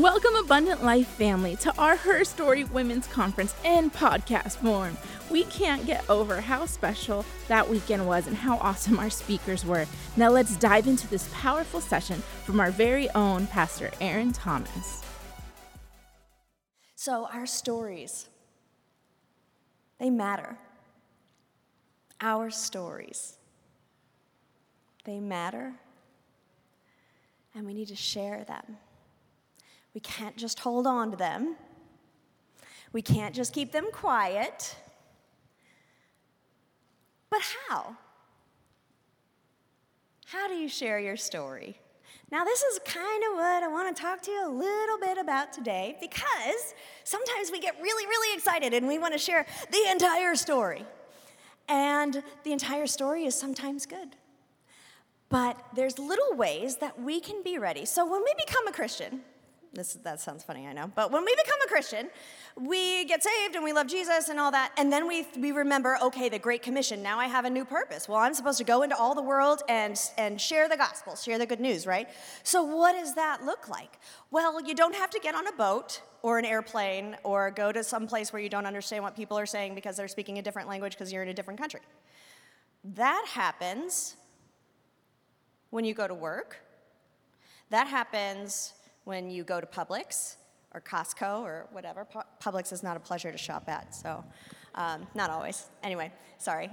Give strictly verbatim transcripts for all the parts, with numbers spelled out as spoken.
Welcome, Abundant Life family, to our Her Story Women's Conference in podcast form. We can't get over how special that weekend was and how awesome our speakers were. Now let's dive into this powerful session from our very own Pastor Aaron Thomas. So our stories, they matter. Our stories, they matter, and we need to share them. We can't just hold on to them. We can't just keep them quiet. But how? How do you share your story? Now, this is kind of what I want to talk to you a little bit about today, because sometimes we get really, really excited and we want to share the entire story. And the entire story is sometimes good. But there's little ways that we can be ready. So when we become a Christian, This, that sounds funny, I know. But when we become a Christian, we get saved and we love Jesus and all that. And then we we remember, okay, the Great Commission. Now I have a new purpose. Well, I'm supposed to go into all the world and, and share the gospel, share the good news, right? So what does that look like? Well, you don't have to get on a boat or an airplane or go to some place where you don't understand what people are saying because they're speaking a different language because you're in a different country. That happens when you go to work. That happens when you go to Publix or Costco or whatever. Publix is not a pleasure to shop at, so um, not always. Anyway, sorry.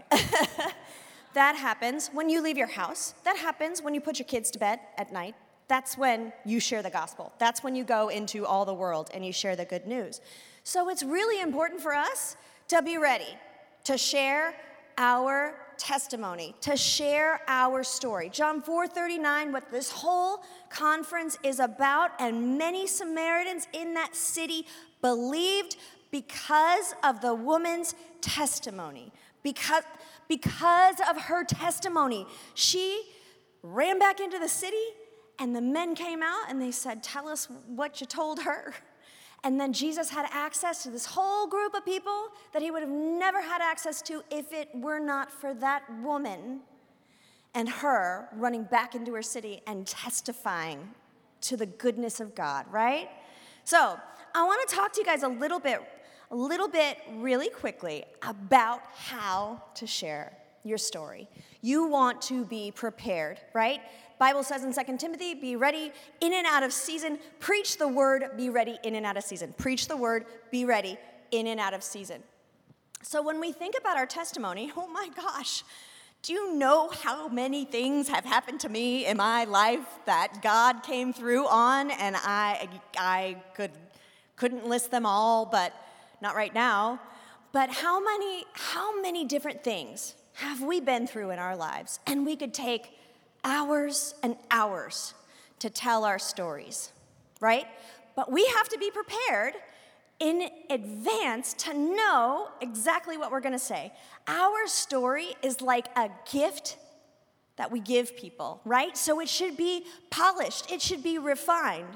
That happens when you leave your house. That happens when you put your kids to bed at night. That's when you share the gospel. That's when you go into all the world and you share the good news. So it's really important for us to be ready to share our testimony, to share our story. John four thirty-nine, what this whole conference is about, and many Samaritans in that city believed because of the woman's testimony. Because, because of her testimony, she ran back into the city, and the men came out, and they said, "Tell us what you told her." And then Jesus had access to this whole group of people that he would have never had access to if it were not for that woman and her running back into her city and testifying to the goodness of God, right? So I want to talk to you guys a little bit, a little bit really quickly about how to share your story. You want to be prepared, right? Bible says in Second Timothy, be ready in and out of season. Preach the word, be ready in and out of season. Preach the word, be ready in and out of season. So when we think about our testimony, oh my gosh, do you know how many things have happened to me in my life that God came through on? And I I could couldn't list them all, but not right now. But how many, how many different things have we been through in our lives? And we could take hours and hours to tell our stories, right? But we have to be prepared in advance to know exactly what we're going to say. Our story is like a gift that we give people, right? So it should be polished. It should be refined.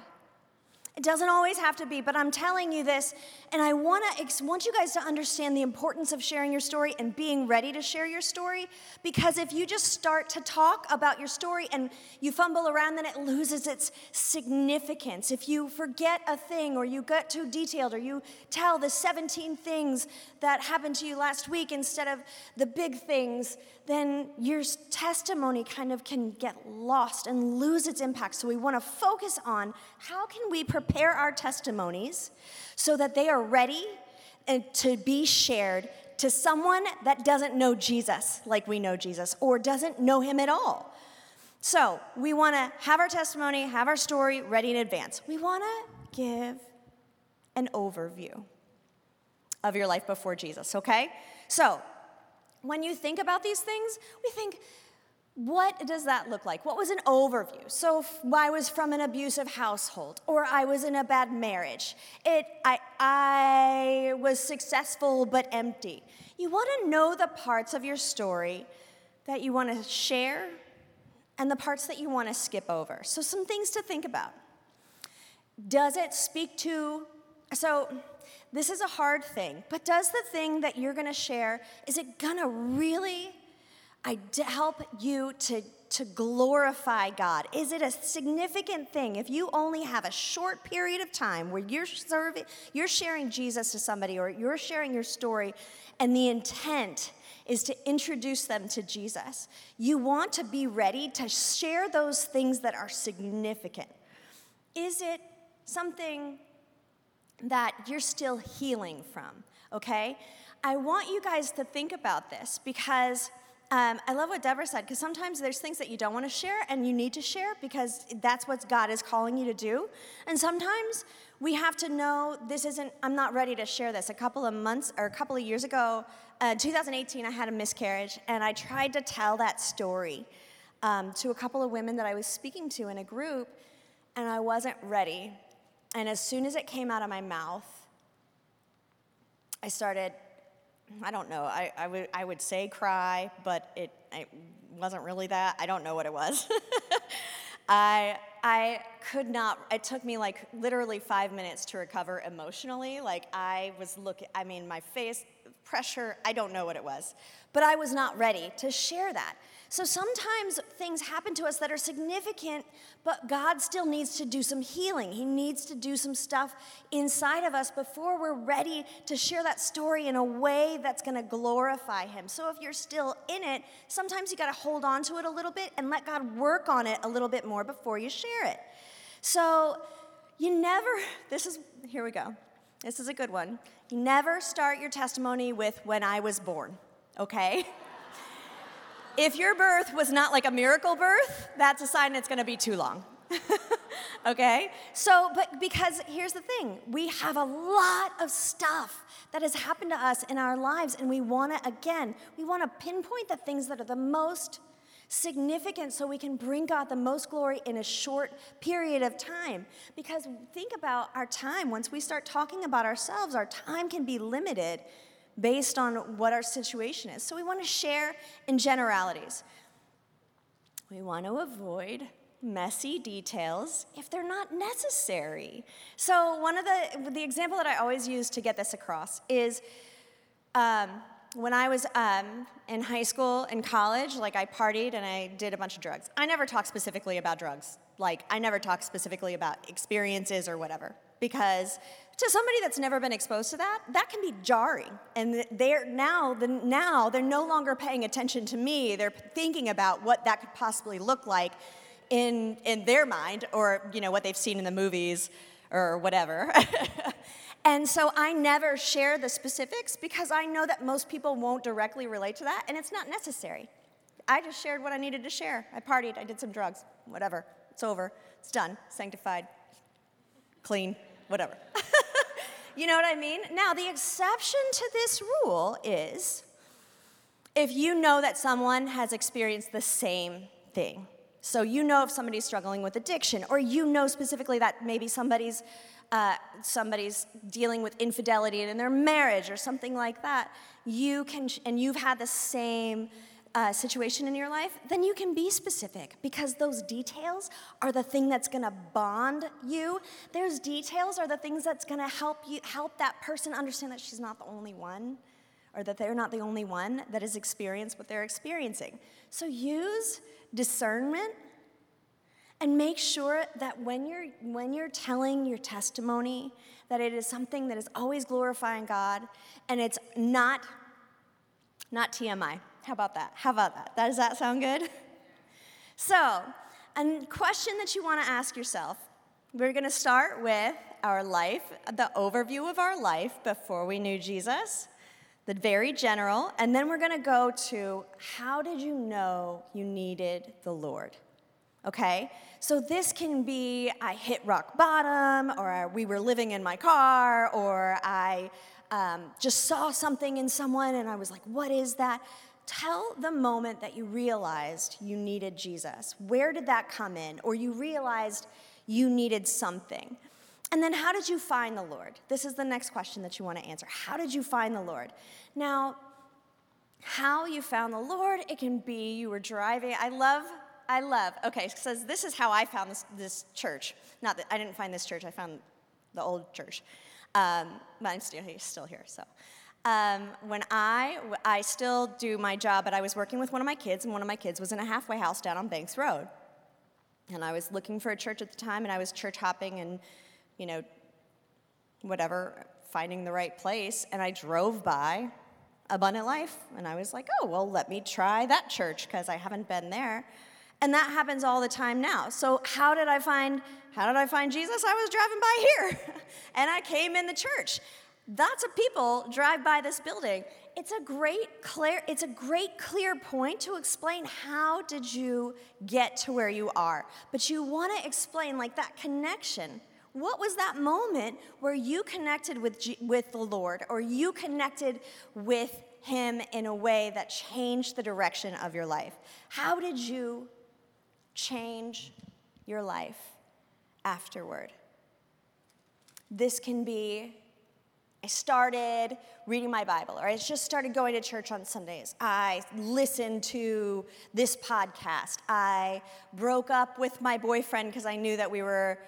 It doesn't always have to be, but I'm telling you this, and I want to want you guys to understand the importance of sharing your story and being ready to share your story, because if you just start to talk about your story and you fumble around, then it loses its significance. If you forget a thing, or you get too detailed, or you tell the seventeen things that happened to you last week instead of the big things, then your testimony kind of can get lost and lose its impact. So we want to focus on how can we prepare Prepare our testimonies so that they are ready and to be shared to someone that doesn't know Jesus like we know Jesus, or doesn't know him at all. So we want to have our testimony, have our story ready in advance. We want to give an overview of your life before Jesus, okay? So when you think about these things, we think, what does that look like? What was an overview? So I was from an abusive household, or I was in a bad marriage. It, I, I was successful but empty. You want to know the parts of your story that you want to share and the parts that you want to skip over. So some things to think about. Does it speak to... So this is a hard thing, but does the thing that you're going to share, is it going to really... I d- help you to, to glorify God. Is it a significant thing if you only have a short period of time where you're serving, you're sharing Jesus to somebody, or you're sharing your story, and the intent is to introduce them to Jesus? You want to be ready to share those things that are significant. Is it something that you're still healing from, okay? I want you guys to think about this, because um, I love what Deborah said, because sometimes there's things that you don't want to share and you need to share because that's what God is calling you to do. And sometimes we have to know this isn't, I'm not ready to share this. A couple of months or a couple of years ago, uh, two thousand eighteen, I had a miscarriage, and I tried to tell that story um, to a couple of women that I was speaking to in a group, and I wasn't ready. And as soon as it came out of my mouth, I started, I don't know, I, I, would, I would say cry, but it, it wasn't really that. I don't know what it was. I I could not, it took me like literally five minutes to recover emotionally. Like I was looking, I mean, my face, pressure, I don't know what it was. But I was not ready to share that. So sometimes things happen to us that are significant, but God still needs to do some healing. He needs to do some stuff inside of us before we're ready to share that story in a way that's going to glorify him. So if you're still in it, sometimes you got to hold on to it a little bit and let God work on it a little bit more before you share it. So you never, this is, here we go. This is a good one. You never start your testimony with "when I was born," okay? If your birth was not like a miracle birth, that's a sign it's going to be too long, okay? So, but because here's the thing. We have a lot of stuff that has happened to us in our lives, and we want to, again, we want to pinpoint the things that are the most significant so we can bring God the most glory in a short period of time. Because think about our time. Once we start talking about ourselves, our time can be limited based on what our situation is. So we want to share in generalities. We want to avoid messy details if they're not necessary. So one of the, the example that I always use to get this across is um, when I was um, in high school and college, like I partied and I did a bunch of drugs. I never talk specifically about drugs. Like I never talk specifically about experiences or whatever, because to somebody that's never been exposed to that, that can be jarring. And they're now, the, now they're no longer paying attention to me. They're thinking about what that could possibly look like in in their mind, or you know what they've seen in the movies or whatever. And so I never share the specifics because I know that most people won't directly relate to that, and it's not necessary. I just shared what I needed to share. I partied. I did some drugs. Whatever. It's over. It's done. Sanctified. Clean. Whatever. You know what I mean? Now, the exception to this rule is if you know that someone has experienced the same thing. So you know if somebody's struggling with addiction, or you know specifically that maybe somebody's uh, somebody's dealing with infidelity in their marriage or something like that, you can, and you've had the same uh, situation in your life, then you can be specific, because those details are the thing that's going to bond you. Those details are the things that's going to help you help that person understand that she's not the only one, or that they're not the only one that has experienced what they're experiencing. So use discernment, and make sure that when you're when you're telling your testimony, that it is something that is always glorifying God, and it's not not T M I. How about that? How about that? Does that sound good? So, a question that you want to ask yourself. We're going to start with our life, the overview of our life before we knew Jesus. The very general, and then we're going to go to how did you know you needed the Lord, okay? So this can be I hit rock bottom, or we were living in my car, or I um, just saw something in someone, and I was like, what is that? Tell the moment that you realized you needed Jesus. Where did that come in? Or you realized you needed something. And then how did you find the Lord? This is the next question that you want to answer. How did you find the Lord? Now, how you found the Lord, it can be you were driving. I love, I love. Okay, it says this is how I found this, this church. Not that I didn't find this church. I found the old church. Um, but I'm still, still here, so. Um, when I, I still do my job, but I was working with one of my kids, and one of my kids was in a halfway house down on Banks Road. And I was looking for a church at the time, and I was church hopping and, you know, whatever, finding the right place. And I drove by Abundant Life, and I was like, oh, well, let me try that church because I haven't been there. And that happens all the time now. So how did I find, how did I find Jesus? I was driving by here, and I came in the church. Lots of people drive by this building. It's a great clear, it's a great clear point to explain how did you get to where you are. But you want to explain like that connection. What was that moment where you connected with G- with the Lord, or you connected with Him in a way that changed the direction of your life? How did you change your life afterward? This can be, I started reading my Bible, or I just started going to church on Sundays. I listened to this podcast. I broke up with my boyfriend because I knew that we were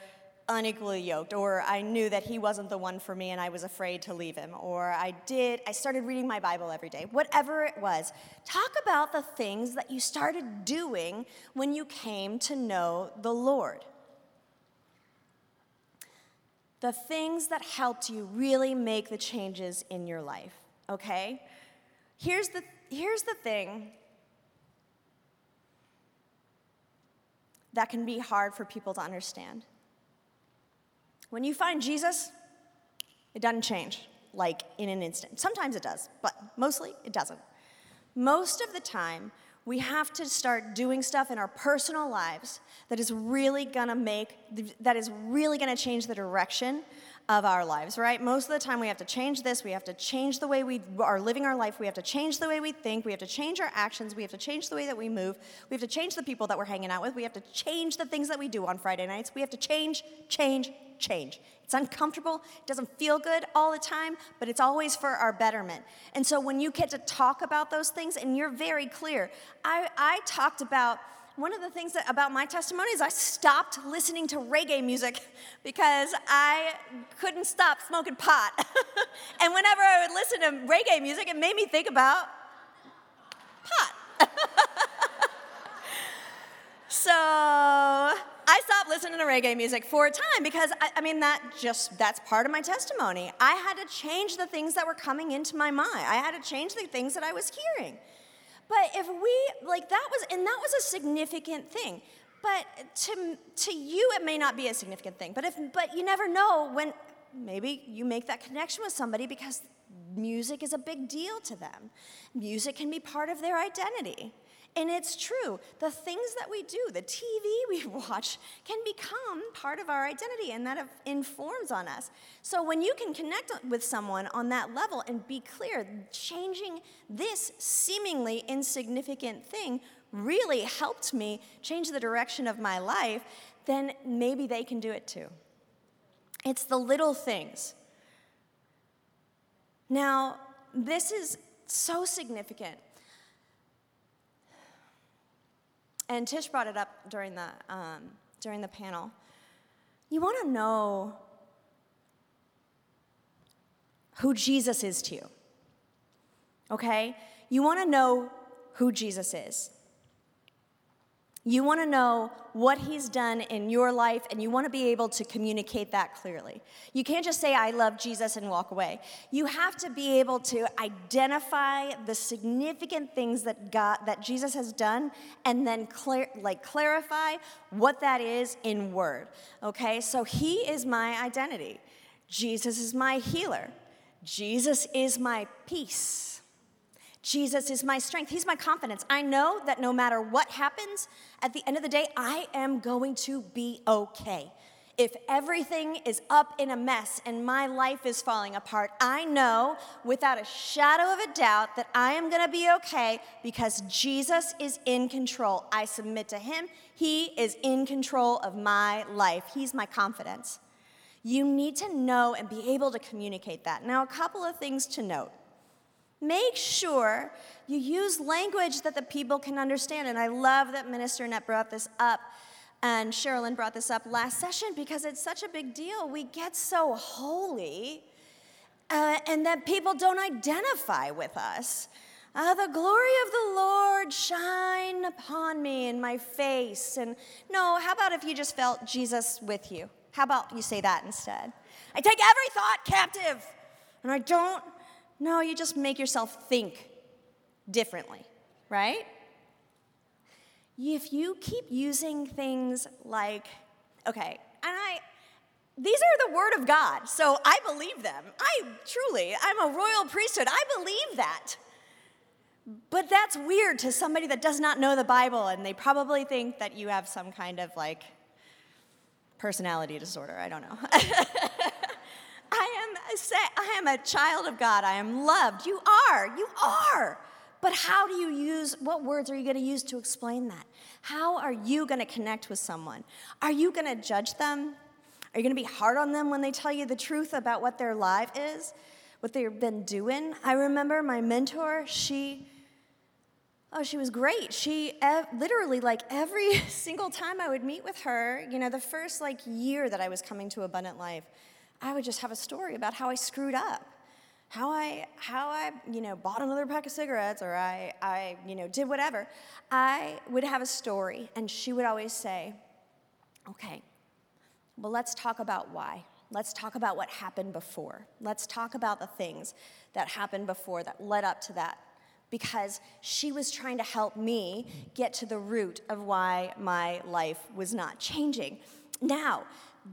unequally yoked, or I knew that he wasn't the one for me and I was afraid to leave him, or I did, I started reading my Bible every day. Whatever it was, talk about the things that you started doing when you came to know the Lord. The things that helped you really make the changes in your life, okay? Here's the, here's the thing that can be hard for people to understand. When you find Jesus, it doesn't change, like in an instant. Sometimes it does, but mostly it doesn't. Most of the time, we have to start doing stuff in our personal lives that is really gonna make, that is really gonna change the direction of our lives, right? Most of the time we have to change this, we have to change the way we are living our life, we have to change the way we think, we have to change our actions, we have to change the way that we move, we have to change the people that we're hanging out with, we have to change the things that we do on Friday nights, we have to change, change, change. It's uncomfortable, it doesn't feel good all the time, but it's always for our betterment. And so when you get to talk about those things, and you're very clear, I, I talked about, one of the things that, about my testimony is I stopped listening to reggae music because I couldn't stop smoking pot. And whenever I would listen to reggae music, it made me think about pot. So I stopped listening to reggae music for a time because, I, I mean, that just, that's part of my testimony. I had to change the things that were coming into my mind. I had to change the things that I was hearing. But if we, like that was, and that was a significant thing. But to to you, it may not be a significant thing. But if, but you never know when, maybe you make that connection with somebody because music is a big deal to them. Music can be part of their identity. And it's true. The things that we do, the T V we watch, can become part of our identity, and that informs on us. So when you can connect with someone on that level and be clear, changing this seemingly insignificant thing really helped me change the direction of my life, then maybe they can do it too. It's the little things. Now, this is so significant. And Tish brought it up during the um, during the panel. You want to know who Jesus is to you, okay? You want to know who Jesus is. You want to know what He's done in your life, and you want to be able to communicate that clearly. You can't just say, I love Jesus, and walk away. You have to be able to identify the significant things that God, that Jesus has done, and then clar- like clarify what that is in word, okay? So He is my identity. Jesus is my healer. Jesus is my peace. Jesus is my strength. He's my confidence. I know that no matter what happens, at the end of the day, I am going to be okay. If everything is up in a mess and my life is falling apart, I know without a shadow of a doubt that I am going to be okay because Jesus is in control. I submit to Him. He is in control of my life. He's my confidence. You need to know and be able to communicate that. Now, a couple of things to note. Make sure you use language that the people can understand. And I love that Minister Annette brought this up, and Sherilyn brought this up last session, because it's such a big deal. We get so holy uh, and that people don't identify with us. Uh, the glory of the Lord shine upon me and my face. And no, how about if you just felt Jesus with you? How about you say that instead? I take every thought captive. And I don't, no, you just make yourself think differently, right? If you keep using things like, okay, and I, these are the word of God, so I believe them. I truly, I'm a royal priesthood. I believe that. But that's weird to somebody that does not know the Bible, and they probably think that you have some kind of, like, personality disorder. I don't know. I am a, I am a child of God. I am loved. You are. You are. But how do you use, what words are you going to use to explain that? How are you going to connect with someone? Are you going to judge them? Are you going to be hard on them when they tell you the truth about what their life is, what they've been doing? I remember my mentor, she, oh, she was great. She ev- literally, like, every single time I would meet with her, you know, the first, like, year that I was coming to Abundant Life, I would just have a story about how I screwed up, how I, how I, you know, bought another pack of cigarettes, or I, I, you know, did whatever. I would have a story, and she would always say, okay, well, let's talk about why. Let's talk about what happened before. Let's talk about the things that happened before that led up to that, because she was trying to help me get to the root of why my life was not changing. Now,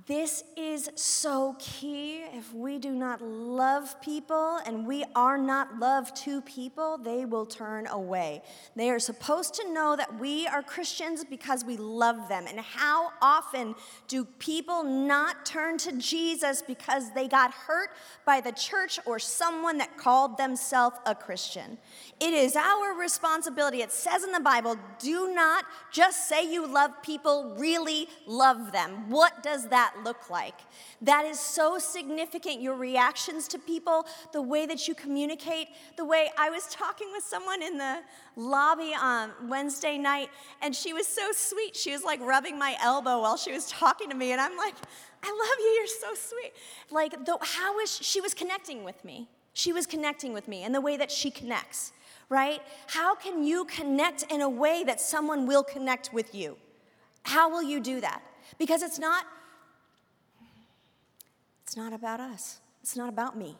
this is so key. If we do not love people and we are not loved to people, they will turn away. They are supposed to know that we are Christians because we love them. And how often do people not turn to Jesus because they got hurt by the church or someone that called themselves a Christian? It is our responsibility. It says in the Bible, do not just say you love people, really love them. What does that that look like? That is so significant. Your reactions to people, the way that you communicate, the way I was talking with someone in the lobby on Wednesday night, and she was so sweet. She was like rubbing my elbow while she was talking to me, and I'm like, I love you, you're so sweet. Like, the, how is she, she was connecting with me. She was connecting with me in the way that she connects, right? How can you connect in a way that someone will connect with you? How will you do that? Because it's not It's not about us. It's not about me.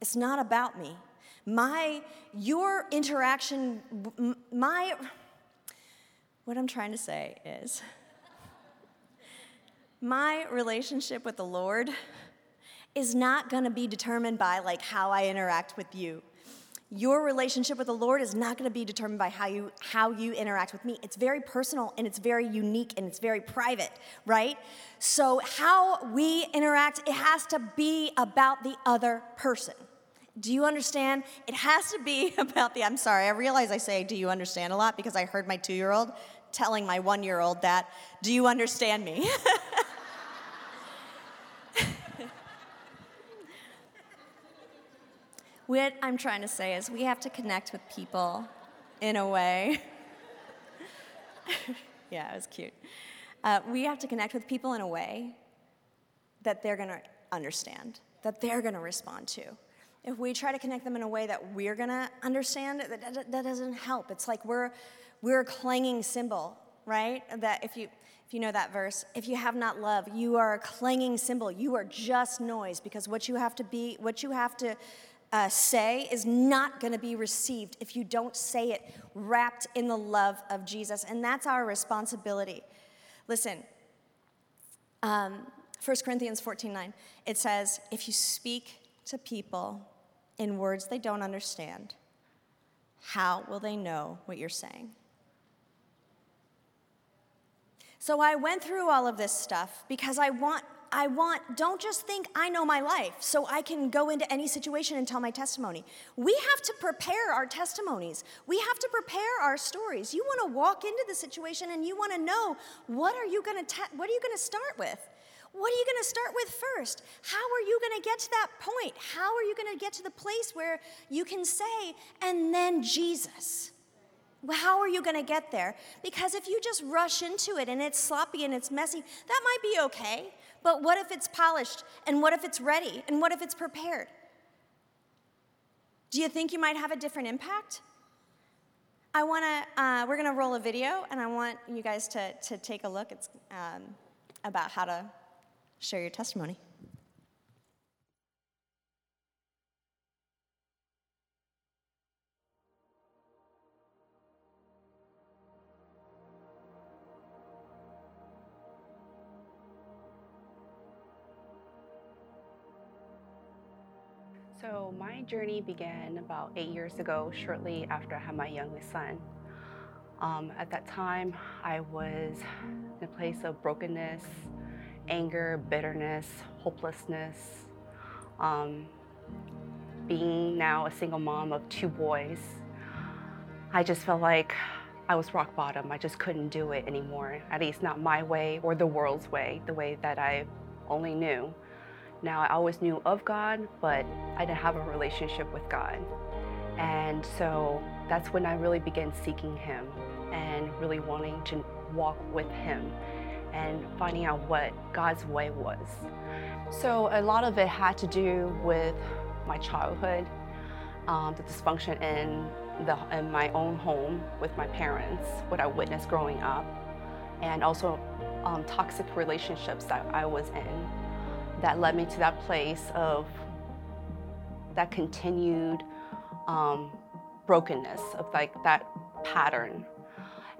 It's not about me. My, your interaction, my, what I'm trying to say is, my relationship with the Lord is not going to be determined by, like, how I interact with you. Your relationship with the Lord is not going to be determined by how you how you interact with me. It's very personal, and it's very unique, and it's very private, right? So how we interact, it has to be about the other person. Do you understand? It has to be about the, I'm sorry, I realize I say, do you understand a lot, because I heard my two-year-old telling my one-year-old that, do you understand me? What I'm trying to say is we have to connect with people in a way. Yeah, it was cute. Uh, we have to connect with people in a way that they're going to understand, that they're going to respond to. If we try to connect them in a way that we're going to understand, that, that, that doesn't help. It's like we're we're a clanging cymbal, right? That if you... If you know that verse, if you have not love, you are a clanging cymbal. You are just noise, because what you have to be, what you have to uh, say is not going to be received if you don't say it wrapped in the love of Jesus. And that's our responsibility. Listen, um, First Corinthians fourteen nine, it says, if you speak to people in words they don't understand, how will they know what you're saying? So I went through all of this stuff because I want, I want, don't just think I know my life so I can go into any situation and tell my testimony. We have to prepare our testimonies. We have to prepare our stories. You want to walk into the situation and you want to know, what are you going to, te- what are you going to start with? What are you going to start with first? How are you going to get to that point? How are you going to get to the place where you can say, and then Jesus? How are you going to get there? Because if you just rush into it and it's sloppy and it's messy, that might be okay. But what if it's polished? And what if it's ready? And what if it's prepared? Do you think you might have a different impact? I want to, uh, we're going to roll a video, and I want you guys to, to take a look. It's um, about how to share your testimony. So my journey began about eight years ago, shortly after I had my youngest son. Um, at that time, I was in a place of brokenness, anger, bitterness, hopelessness. Um, being now a single mom of two boys, I just felt like I was rock bottom. I just couldn't do it anymore, at least not my way or the world's way, the way that I only knew. Now, I always knew of God, but I didn't have a relationship with God. And so that's when I really began seeking Him and really wanting to walk with Him and finding out what God's way was. So a lot of it had to do with my childhood, um, the dysfunction in, the, in my own home with my parents, what I witnessed growing up, and also um, toxic relationships that I was in. That led me to that place of that continued um, brokenness of like that pattern.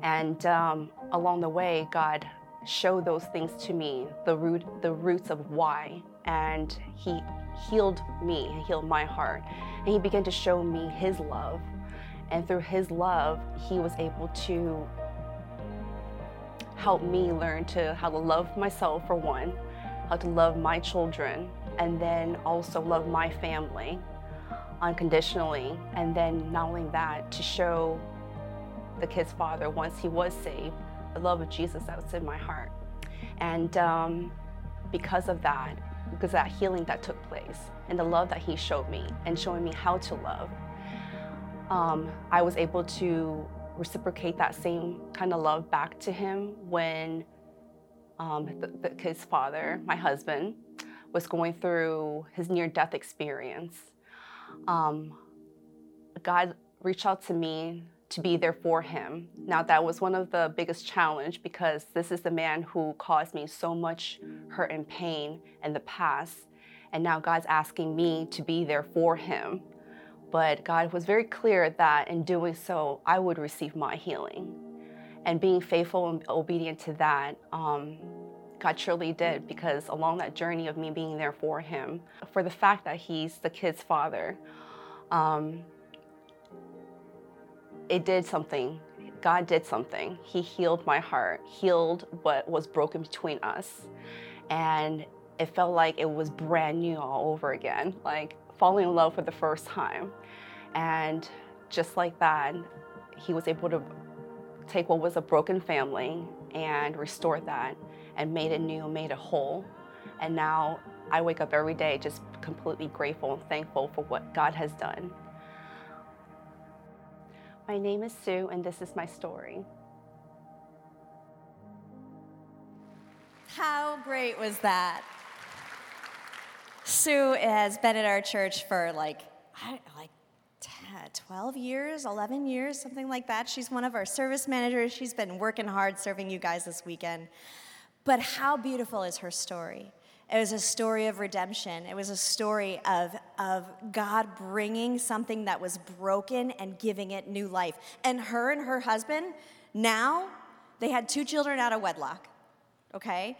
And um, along the way, God showed those things to me, the root, the roots of why. And He healed me, He healed my heart. And He began to show me His love. And through His love, He was able to help me learn to how to love myself for one, how to love my children, and then also love my family unconditionally. And then not only that, to show the kid's father, once he was saved, the love of Jesus that was in my heart. And um, because of that, because of that healing that took place and the love that He showed me and showing me how to love, um, I was able to reciprocate that same kind of love back to Him when Um, the, the, his father, my husband, was going through his near-death experience. Um, God reached out to me to be there for him. Now, that was one of the biggest challenges because this is the man who caused me so much hurt and pain in the past, and now God's asking me to be there for him. But God was very clear that in doing so, I would receive my healing. And being faithful and obedient to that, um, God surely did, because along that journey of me being there for him, for the fact that he's the kid's father, um, it did something. God did something. He healed my heart, healed what was broken between us. And it felt like it was brand new all over again, like falling in love for the first time. And just like that, He was able to take what was a broken family and restore that and made it new, made it whole. And now I wake up every day just completely grateful and thankful for what God has done. My name is Sue, and this is my story. How great was that? Sue has been at our church for like, I like, twelve years, eleven years, something like that. She's one of our service managers. She's been working hard serving you guys this weekend. But how beautiful is her story? It was a story of redemption. It was a story of, of God bringing something that was broken and giving it new life. And her and her husband, now they had two children out of wedlock, okay?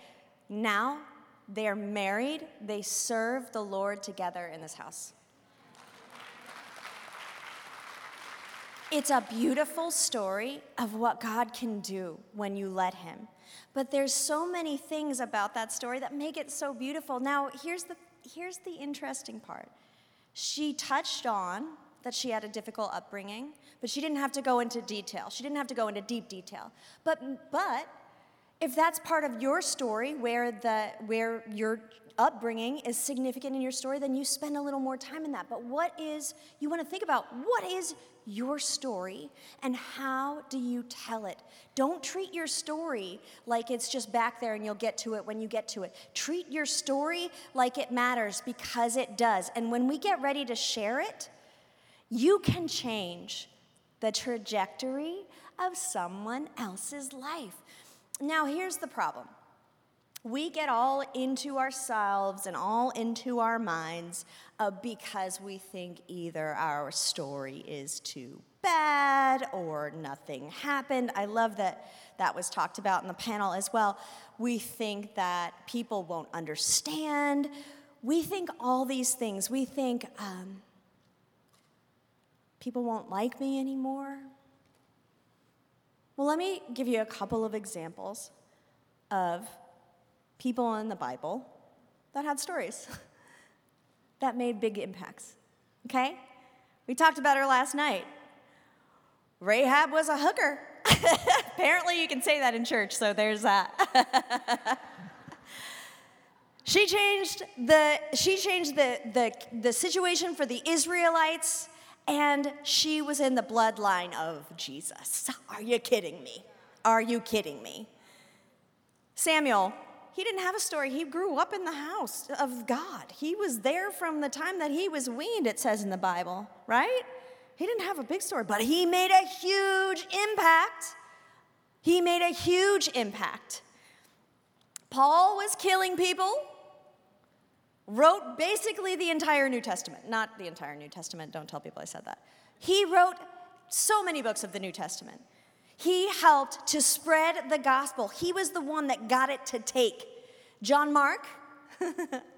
Now they are married. They serve the Lord together in this house. It's a beautiful story of what God can do when you let Him. But there's so many things about that story that make it so beautiful. Now, here's the here's the interesting part. She touched on that she had a difficult upbringing, but she didn't have to go into detail. She didn't have to go into deep detail. But but if that's part of your story, where the where your upbringing is significant in your story, then you spend a little more time in that. But what is, you want to think about, what is your story and how do you tell it? Don't treat your story like it's just back there and you'll get to it when you get to it. Treat your story like it matters, because it does. And when we get ready to share it, You can change the trajectory of someone else's life. Now, here's the problem. We get all into ourselves and all into our minds uh, because we think either our story is too bad or nothing happened. I love that that was talked about in the panel as well. We think that people won't understand. We think all these things. We think um, people won't like me anymore. Well, let me give you a couple of examples of people in the Bible that had stories that made big impacts, okay? We talked about her last night. Rahab was a hooker. Apparently you can say that in church, so there's that. She changed the she changed the, the, the situation for the Israelites, and she was in the bloodline of Jesus. Are you kidding me? Are you kidding me? Samuel, he didn't have a story. He grew up in the house of God. He was there from the time that he was weaned, it says in the Bible, right? He didn't have a big story, but he made a huge impact. He made a huge impact. Paul was killing people, wrote basically the entire New Testament. Not the entire New Testament. Don't tell people I said that. He wrote so many books of the New Testament. He helped to spread the gospel. He was the one that got it to take. John Mark,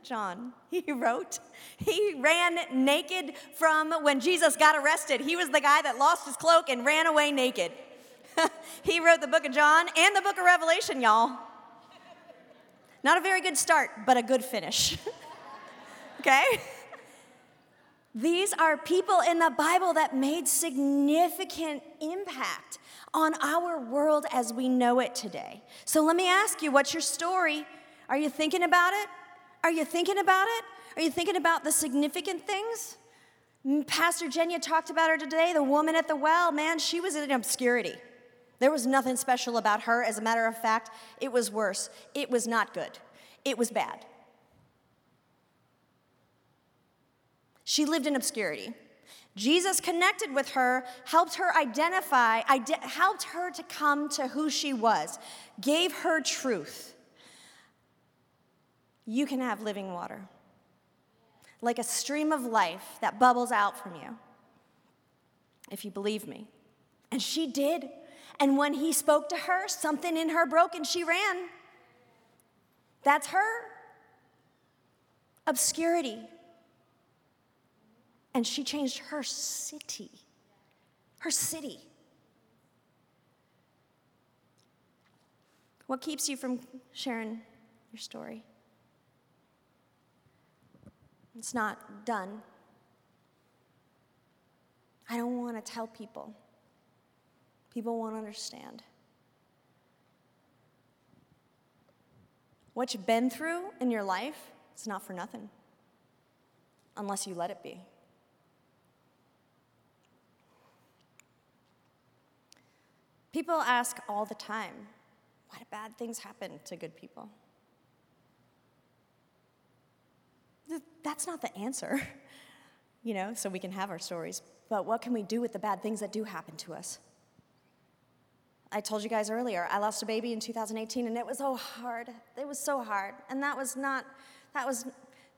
John, he wrote, he ran naked from when Jesus got arrested. He was the guy that lost his cloak and ran away naked. He wrote the book of John and the book of Revelation, y'all. Not a very good start, but a good finish. Okay? These are people in the Bible that made significant impact on our world as we know it today. So let me ask you, what's your story? Are you thinking about it? Are you thinking about it? Are you thinking about the significant things? Pastor Jenya talked about her today, the woman at the well. Man, she was in obscurity. There was nothing special about her. As a matter of fact, it was worse. It was not good. It was bad. She lived in obscurity. Jesus connected with her, helped her identify, ide- helped her to come to who she was, gave her truth. You can have living water, like a stream of life that bubbles out from you, if you believe me. And she did. And when he spoke to her, something in her broke and she ran. That's her. Obscurity. And she changed her city, her city. What keeps you from sharing your story? It's not done. I don't want to tell people. People won't understand. What you've been through in your life, it's not for nothing, unless you let it be. People ask all the time, why do bad things happen to good people? That's not the answer, you know, so we can have our stories. But what can we do with the bad things that do happen to us? I told you guys earlier, I lost a baby in two thousand eighteen, and it was so hard. It was so hard. And that was not, that was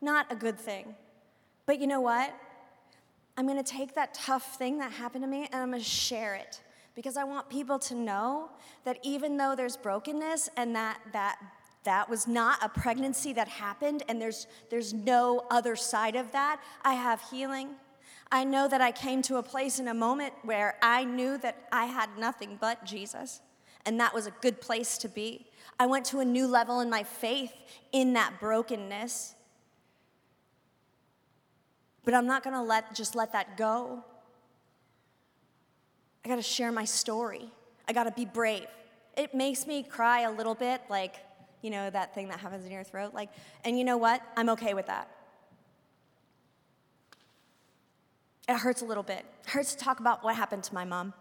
not a good thing. But you know what? I'm going to take that tough thing that happened to me, and I'm going to share it. Because I want people to know that even though there's brokenness and that that that was not a pregnancy that happened and there's there's no other side of that, I have healing. I know that I came to a place in a moment where I knew that I had nothing but Jesus, and that was a good place to be. I went to a new level in my faith in that brokenness. But I'm not going to let just let that go. I gotta share my story. I gotta be brave. It makes me cry a little bit, like, you know, that thing that happens in your throat. Like, and you know what? I'm okay with that. It hurts a little bit. It hurts to talk about what happened to my mom.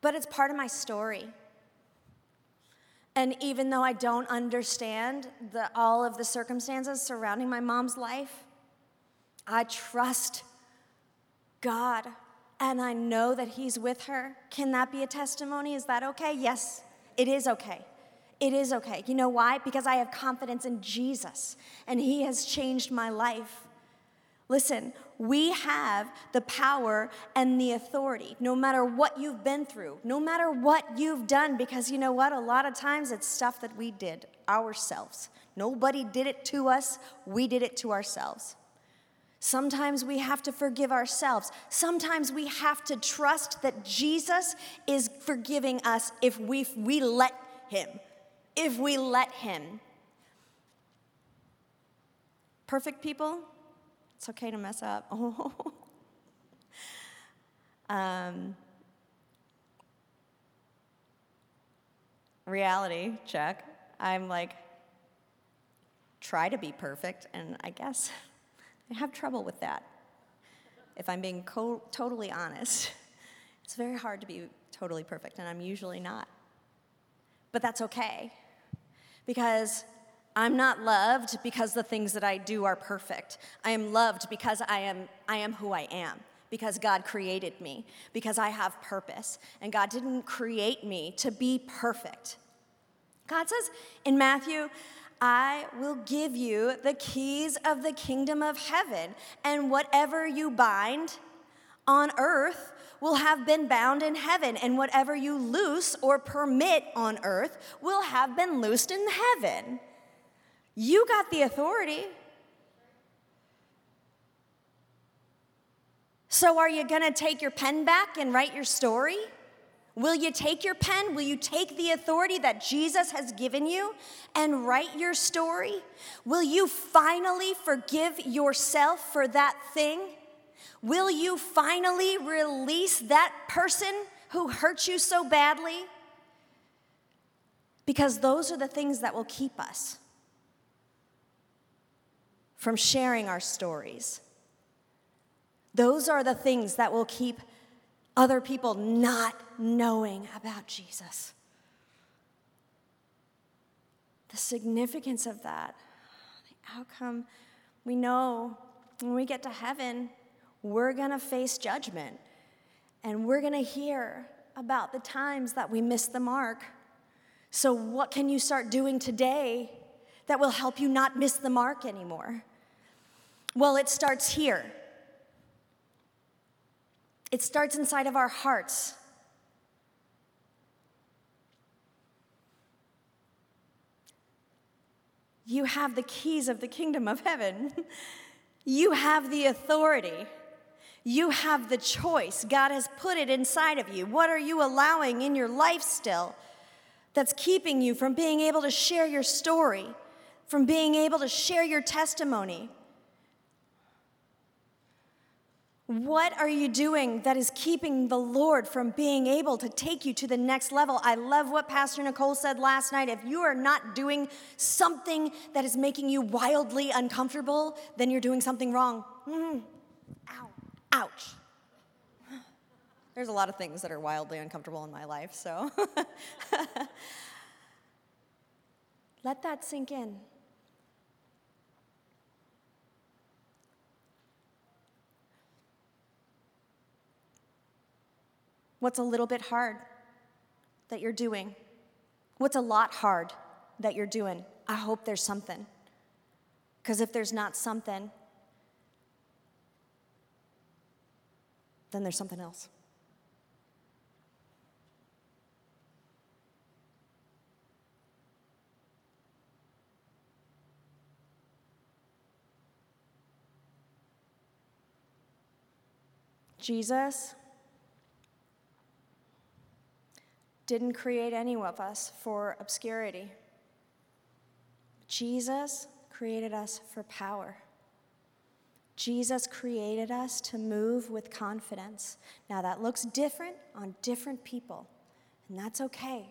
But it's part of my story. And even though I don't understand the, all of the circumstances surrounding my mom's life, I trust God, and I know that he's with her. Can that be a testimony? Is that okay? Yes, it is okay. It is okay. You know why? Because I have confidence in Jesus, and he has changed my life. Listen, we have the power and the authority, no matter what you've been through, no matter what you've done, because you know what? A lot of times it's stuff that we did ourselves. Nobody did it to us. We did it to ourselves. Sometimes we have to forgive ourselves. Sometimes we have to trust that Jesus is forgiving us if we, if we let him, if we let him. Perfect people? It's okay to mess up. Oh. um, reality check. I'm like, try to be perfect, and I guess I have trouble with that. If I'm being co- totally honest, it's very hard to be totally perfect, and I'm usually not. But that's okay, because I'm not loved because the things that I do are perfect. I am loved because I am I am who I am, because God created me, because I have purpose. And God didn't create me to be perfect. God says in Matthew, I will give you the keys of the kingdom of heaven, and whatever you bind on earth will have been bound in heaven, and whatever you loose or permit on earth will have been loosed in heaven. You got the authority. So are you going to take your pen back and write your story? Will you take your pen? Will you take the authority that Jesus has given you and write your story? Will you finally forgive yourself for that thing? Will you finally release that person who hurt you so badly? Because those are the things that will keep us from sharing our stories. Those are the things that will keep other people not knowing about Jesus. The significance of that, the outcome, we know when we get to heaven, we're gonna face judgment, and we're gonna hear about the times that we missed the mark. So what can you start doing today that will help you not miss the mark anymore? Well, it starts here. It starts inside of our hearts. You have the keys of the kingdom of heaven. You have the authority. You have the choice. God has put it inside of you. What are you allowing in your life still that's keeping you from being able to share your story, from being able to share your testimony? What are you doing that is keeping the Lord from being able to take you to the next level? I love what Pastor Nicole said last night. If you are not doing something that is making you wildly uncomfortable, then you're doing something wrong. Mm. Ow. Ouch. There's a lot of things that are wildly uncomfortable in my life, so. Let that sink in. What's a little bit hard that you're doing? What's a lot hard that you're doing? I hope there's something. Because if there's not something, then there's something else. Jesus didn't create any of us for obscurity. Jesus created us for power. Jesus created us to move with confidence. Now that looks different on different people, and that's okay.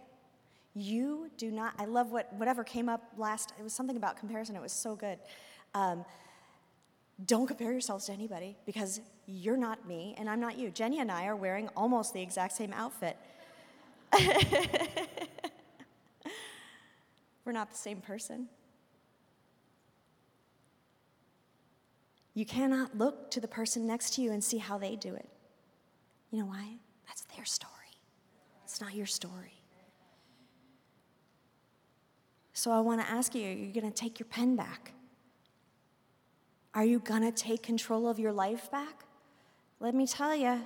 You do not, I love what whatever came up last, it was something about comparison, it was so good. Um, Don't compare yourselves to anybody, because you're not me and I'm not you. Jenny and I are wearing almost the exact same outfit. We're not the same person. You cannot look to the person next to you and see how they do it. You know why? That's their story. It's not your story. So I want to ask you, are you going to take your pen back? Are you going to take control of your life back? Let me tell you,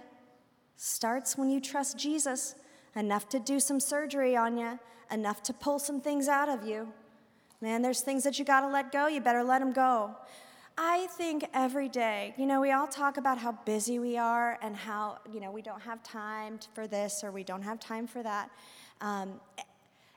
starts when you trust Jesus, enough to do some surgery on you, enough to pull some things out of you. Man, there's things that you got to let go. You better let them go. I think every day, you know, we all talk about how busy we are and how, you know, we don't have time for this or we don't have time for that. Um,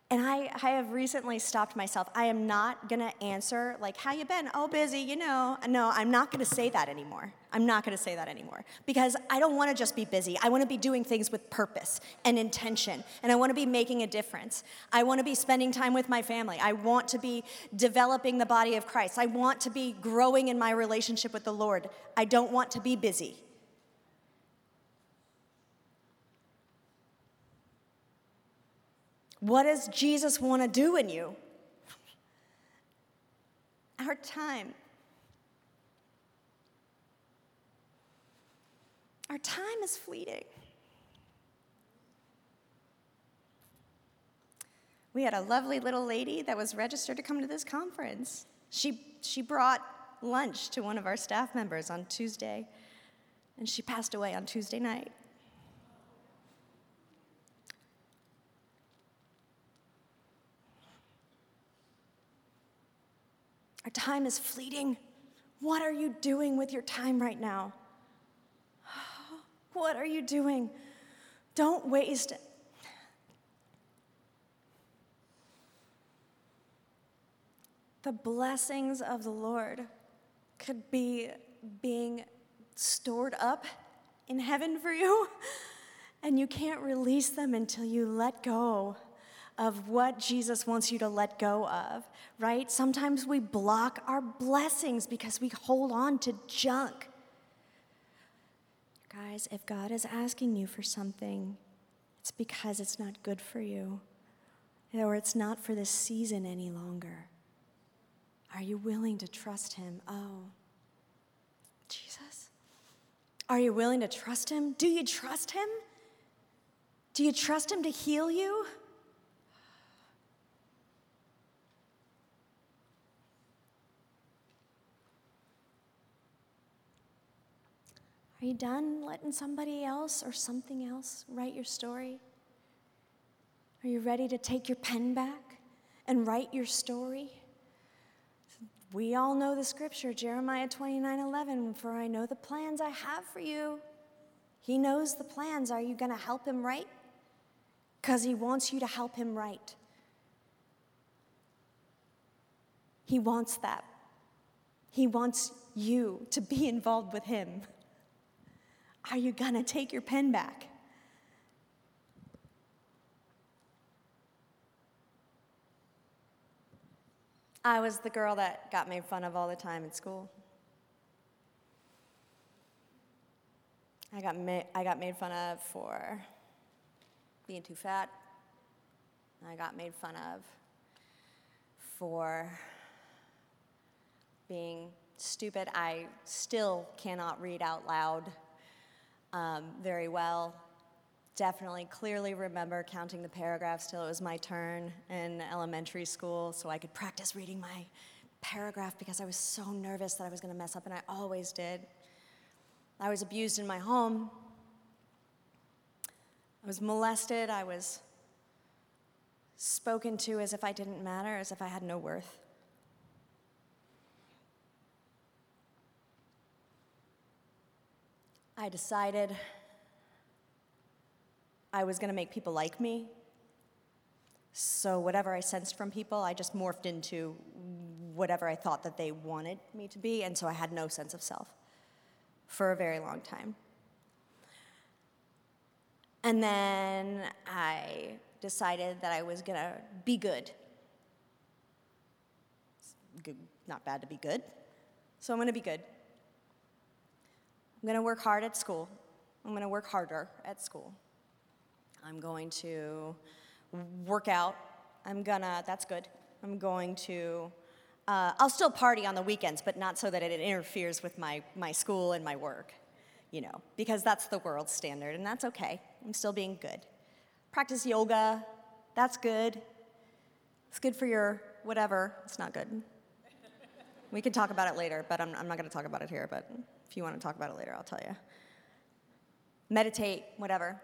and I, I have recently stopped myself. I am not going to answer, like, how you been? Oh, busy, you know. No, I'm not going to say that anymore. I'm not going to say that anymore because I don't want to just be busy. I want to be doing things with purpose and intention, and I want to be making a difference. I want to be spending time with my family. I want to be developing the body of Christ. I want to be growing in my relationship with the Lord. I don't want to be busy. What does Jesus want to do in you? Our time. Our time is fleeting. We had a lovely little lady that was registered to come to this conference. She she brought lunch to one of our staff members on Tuesday, and she passed away on Tuesday night. Our time is fleeting. What are you doing with your time right now? What are you doing? Don't waste it. The blessings of the Lord could be being stored up in heaven for you, and you can't release them until you let go of what Jesus wants you to let go of, right? Sometimes we block our blessings because we hold on to junk. Guys, if God is asking you for something, it's because it's not good for you, or it's not for this season any longer. Are you willing to trust him? Oh, Jesus. Are you willing to trust him? Do you trust him? Do you trust him to heal you? Are you done letting somebody else or something else write your story? Are you ready to take your pen back and write your story? We all know the scripture, Jeremiah twenty-nine eleven, for I know the plans I have for you. He knows the plans. Are you going to help him write? Because he wants you to help him write. He wants that. He wants you to be involved with him. Are you going to take your pen back? I was the girl that got made fun of all the time in school. I got ma- I got made fun of for being too fat. I got made fun of for being stupid. I still cannot read out loud. Um, very well. Definitely, clearly remember counting the paragraphs till it was my turn in elementary school so I could practice reading my paragraph because I was so nervous that I was going to mess up, and I always did. I was abused in my home. I was molested. I was spoken to as if I didn't matter, as if I had no worth. I decided I was going to make people like me. So whatever I sensed from people, I just morphed into whatever I thought that they wanted me to be, and so I had no sense of self for a very long time. And then I decided that I was going to be good. good. Not bad to be good. So I'm going to be good. I'm going to work hard at school. I'm going to work harder at school. I'm going to work out. I'm going to, that's good. I'm going to Uh, I'll still party on the weekends, but not so that it interferes with my, my school and my work, you know, because that's the world's standard, and that's okay. I'm still being good. Practice yoga. That's good. It's good for your whatever. It's not good. We can talk about it later, but I'm, I'm not going to talk about it here, but if you want to talk about it later, I'll tell you. Meditate, whatever.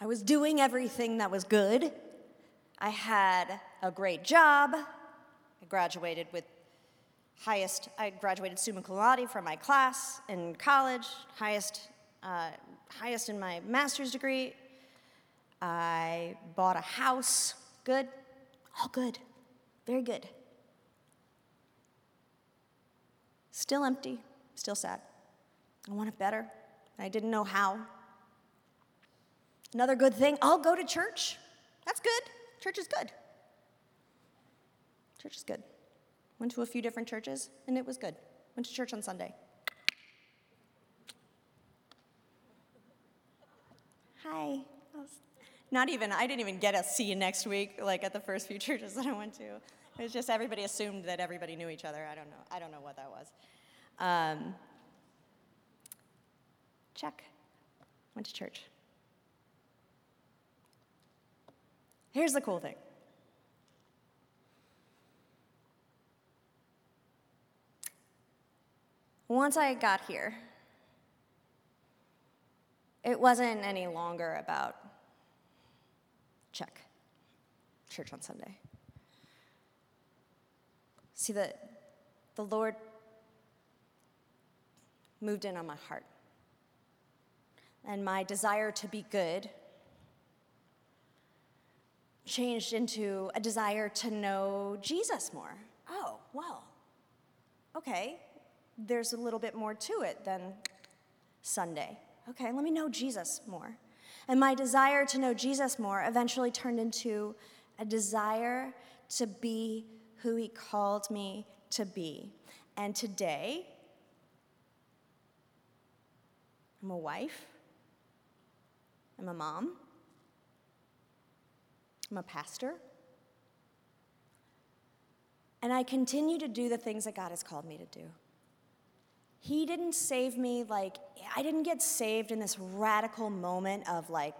I was doing everything that was good. I had a great job. I graduated with highest, I graduated summa cum laude from my class in college, highest, uh, highest in my master's degree. I bought a house. Good. All good. Very good. Still empty. Still sad. I want it better. I didn't know how. Another good thing, I'll go to church. That's good. Church is good. Church is good. Went to a few different churches, and it was good. Went to church on Sunday. Hi. Not even, I didn't even get a see you next week, like at the first few churches that I went to. It was just everybody assumed that everybody knew each other. I don't know. I don't know what that was. Um, check. Went to church. Here's the cool thing. Once I got here, it wasn't any longer about check, church on Sunday. See, the, the Lord moved in on my heart. And my desire to be good changed into a desire to know Jesus more. Oh, well, okay, there's a little bit more to it than Sunday. Okay, let me know Jesus more. And my desire to know Jesus more eventually turned into a desire to be who he called me to be. And today, I'm a wife. I'm a mom. I'm a pastor. And I continue to do the things that God has called me to do. He didn't save me like, I didn't get saved in this radical moment of like,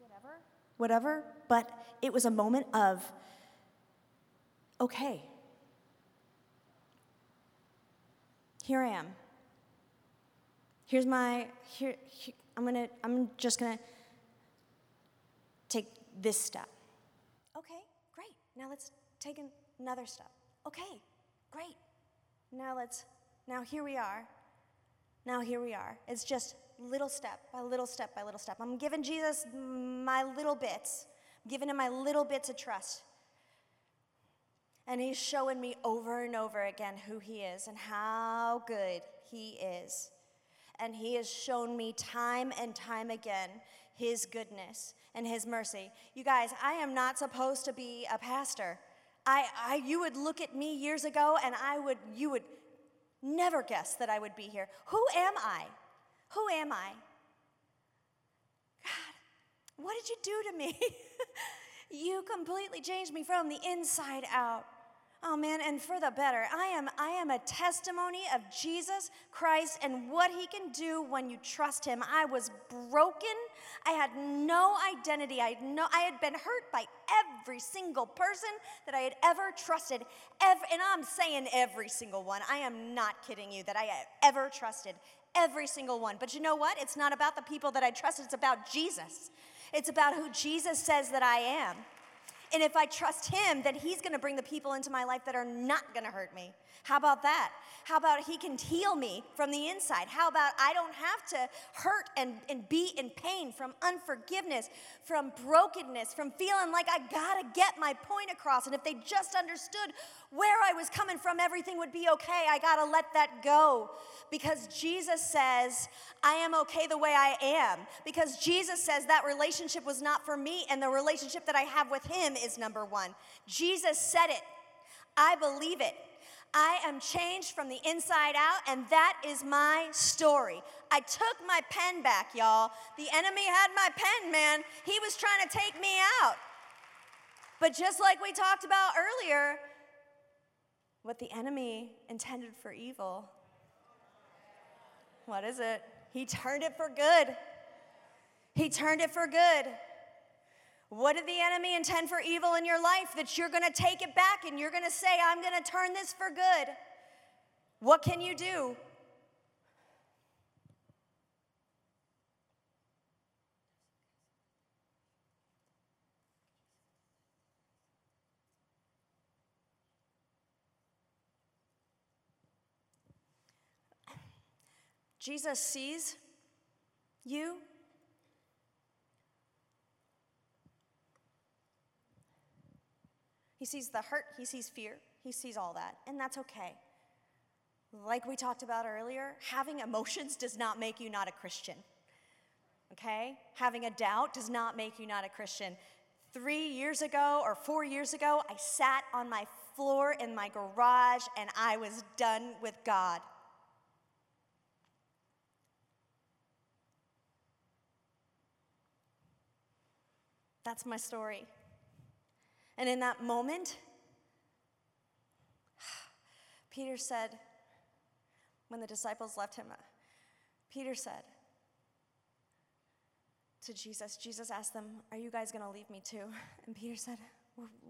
whatever, whatever, but it was a moment of, okay, here I am. Here's my, here, here I'm gonna, I'm just gonna take this step. Okay, great, now let's take another step. Okay, great, now let's, Now here we are. Now here we are. It's just little step by little step by little step. I'm giving Jesus my little bits. I'm giving him my little bits of trust. And he's showing me over and over again who he is and how good he is. And he has shown me time and time again his goodness and his mercy. You guys, I am not supposed to be a pastor. I, I you would look at me years ago and I would you would never guessed that I would be here. Who am I? Who am I? God, what did you do to me? You completely changed me from the inside out. Oh man, and for the better. I am I am a testimony of Jesus Christ and what he can do when you trust him. I was broken. I had no identity. I had no I had been hurt by every single person that I had ever trusted. Every, and I'm saying every single one. I am not kidding you that I had ever trusted. Every single one. But you know what? It's not about the people that I trusted. It's about Jesus. It's about who Jesus says that I am. And if I trust him, then he's going to bring the people into my life that are not going to hurt me. How about that? How about he can heal me from the inside? How about I don't have to hurt and, and be in pain from unforgiveness, from brokenness, from feeling like I got to get my point across. And if they just understood where I was coming from, everything would be okay. I got to let that go because Jesus says, I am okay the way I am. Because Jesus says that relationship was not for me and the relationship that I have with him is number one. Jesus said it. I believe it. I am changed from the inside out, and that is my story. I took my pen back, y'all. The enemy had my pen, man. He was trying to take me out. But just like we talked about earlier, what the enemy intended for evil, what is it? He turned it for good. He turned it for good. What did the enemy intend for evil in your life that you're going to take it back and you're going to say, I'm going to turn this for good? What can you do? Jesus sees you. He sees the hurt. He sees fear. He sees all that. And that's okay. Like we talked about earlier, having emotions does not make you not a Christian. Okay? Having a doubt does not make you not a Christian. Three years ago or four years ago, I sat on my floor in my garage and I was done with God. That's my story. And in that moment, Peter said, when the disciples left him, Peter said to Jesus, Jesus asked them, are you guys going to leave me too? And Peter said,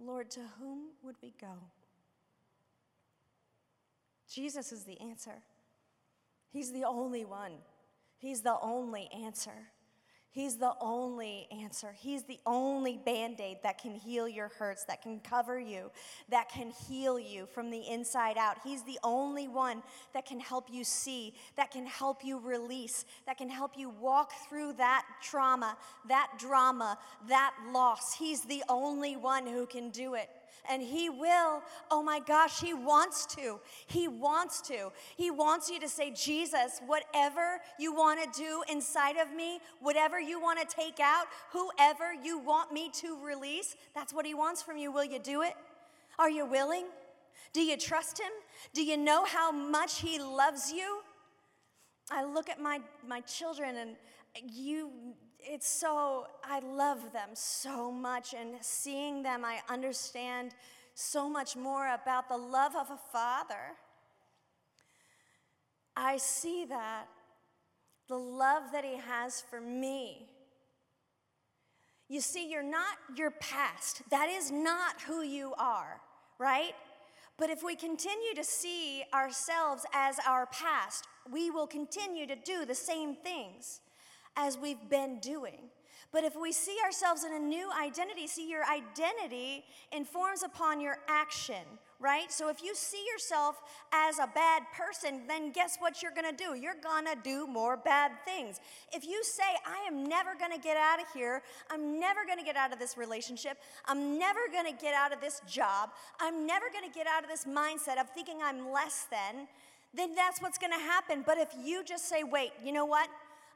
Lord, to whom would we go? Jesus is the answer. He's the only one. He's the only answer. He's the only answer. He's the only Band-Aid that can heal your hurts, that can cover you, that can heal you from the inside out. He's the only one that can help you see, that can help you release, that can help you walk through that trauma, that drama, that loss. He's the only one who can do it. And he will. Oh my gosh, he wants to. He wants to. He wants you to say, Jesus, whatever you want to do inside of me, whatever you want to take out, whoever you want me to release, that's what he wants from you. Will you do it? Are you willing? Do you trust him? Do you know how much he loves you? I look at my, my children and you... It's so, I love them so much, and seeing them, I understand so much more about the love of a father. I see that, the love that he has for me. You see, you're not your past. That is not who you are, right? But if we continue to see ourselves as our past, we will continue to do the same things as we've been doing. But if we see ourselves in a new identity, see, your identity informs upon your action, right? So if you see yourself as a bad person, then guess what you're gonna do? You're gonna do more bad things. If you say, I am never gonna get out of here, I'm never gonna get out of this relationship, I'm never gonna get out of this job, I'm never gonna get out of this mindset of thinking I'm less than, then that's what's gonna happen. But if you just say, wait, you know what?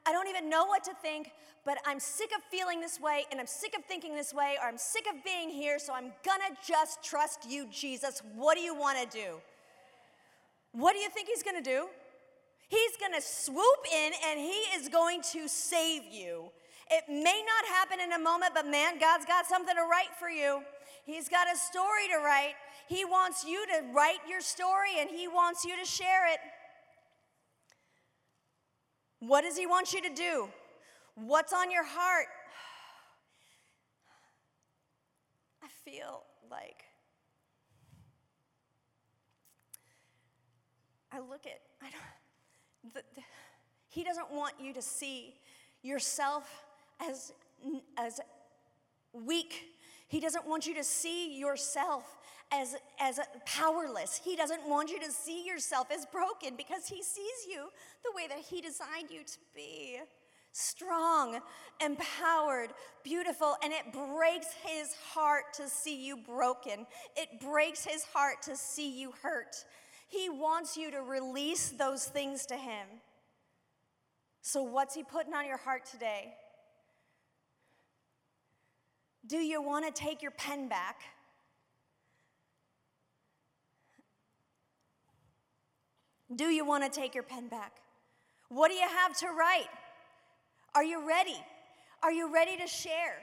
I don't even know what to think, but I'm sick of feeling this way, and I'm sick of thinking this way, or I'm sick of being here, so I'm gonna just trust you, Jesus. What do you wanna do? What do you think he's gonna do? He's gonna swoop in, and he is going to save you. It may not happen in a moment, but man, God's got something to write for you. He's got a story to write. He wants you to write your story, and he wants you to share it. What does he want you to do? What's on your heart? I feel like I look at, I don't, the, the, he doesn't want you to see yourself as, as weak. He doesn't want you to see yourself as, as powerless. He doesn't want you to see yourself as broken, because he sees you the way that he designed you to be. Strong, empowered, beautiful, and it breaks his heart to see you broken. It breaks his heart to see you hurt. He wants you to release those things to him. So what's he putting on your heart today? Do you want to take your pen back? Do you want to take your pen back? What do you have to write? Are you ready? Are you ready to share?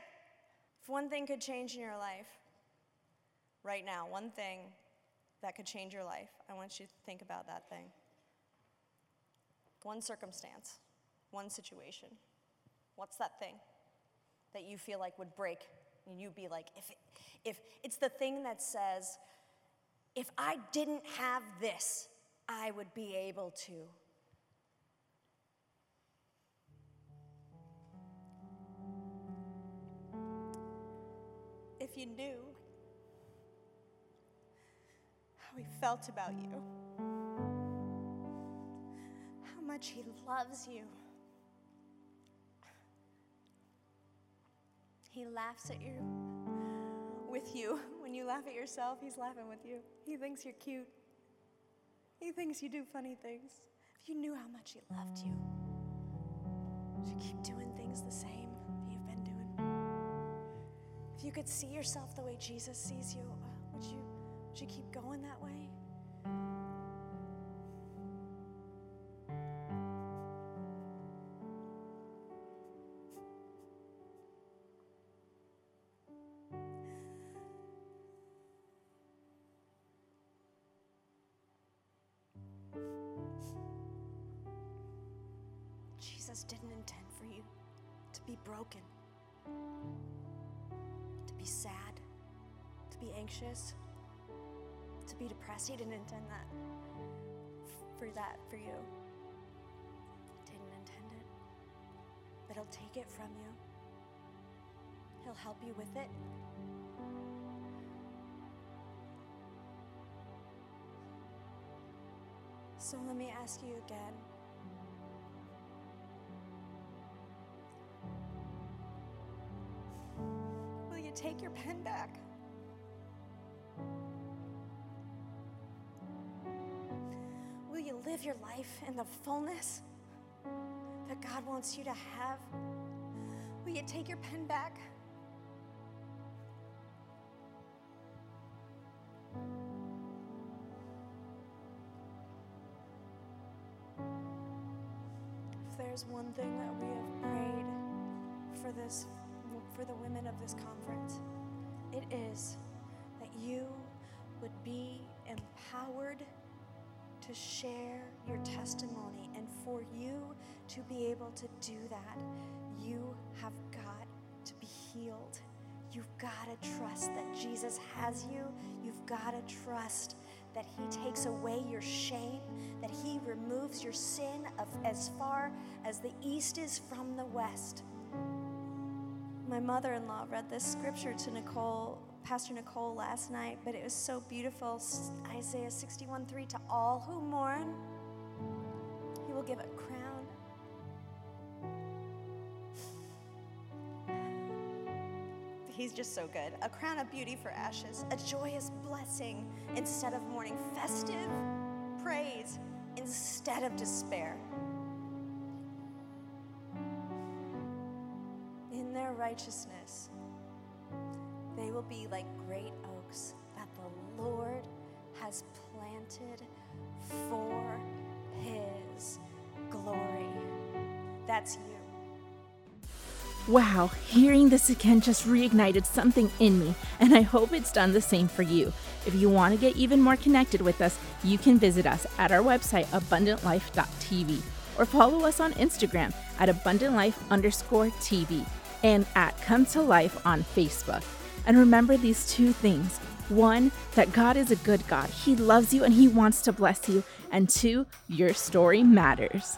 If one thing could change in your life, right now, one thing that could change your life. I want you to think about that thing. One circumstance, one situation. What's that thing that you feel like would break? And you'd be like, if, it, if it's the thing that says, if I didn't have this, I would be able to. If you knew how he felt about you, how much he loves you. He laughs at you, with you. When you laugh at yourself, he's laughing with you. He thinks you're cute. He thinks you do funny things. If you knew how much he loved you, would you keep doing things the same that you've been doing? If you could see yourself the way Jesus sees you, would you, would you keep going that way? Jesus didn't intend for you to be broken, to be sad, to be anxious, to be depressed. He didn't intend that for that for you. He didn't intend it, but he'll take it from you. He'll help you with it. So let me ask you again. Take your pen back. Will you live your life in the fullness that God wants you to have? Will you take your pen back? If there's one thing that we have prayed for this for the women of this conference, it is that you would be empowered to share your testimony, and for you to be able to do that, you have got to be healed. You've got to trust that Jesus has you. You've got to trust that he takes away your shame, that he removes your sin of as far as the east is from the west. My mother-in-law read this scripture to Nicole, Pastor Nicole, last night, but it was so beautiful. Isaiah sixty-one three, to all who mourn, he will give a crown. He's just so good. A crown of beauty for ashes, a joyous blessing instead of mourning, festive praise instead of despair. Righteousness, they will be like great oaks that the Lord has planted for his glory. That's you. Wow, hearing this again just reignited something in me, and I hope it's done the same for you. If you want to get even more connected with us, you can visit us at our website, abundant life dot t v, or follow us on Instagram at abundant life underscore t v. And at Come to Life on Facebook. And remember these two things. One, that God is a good God. He loves you and he wants to bless you. And two, your story matters.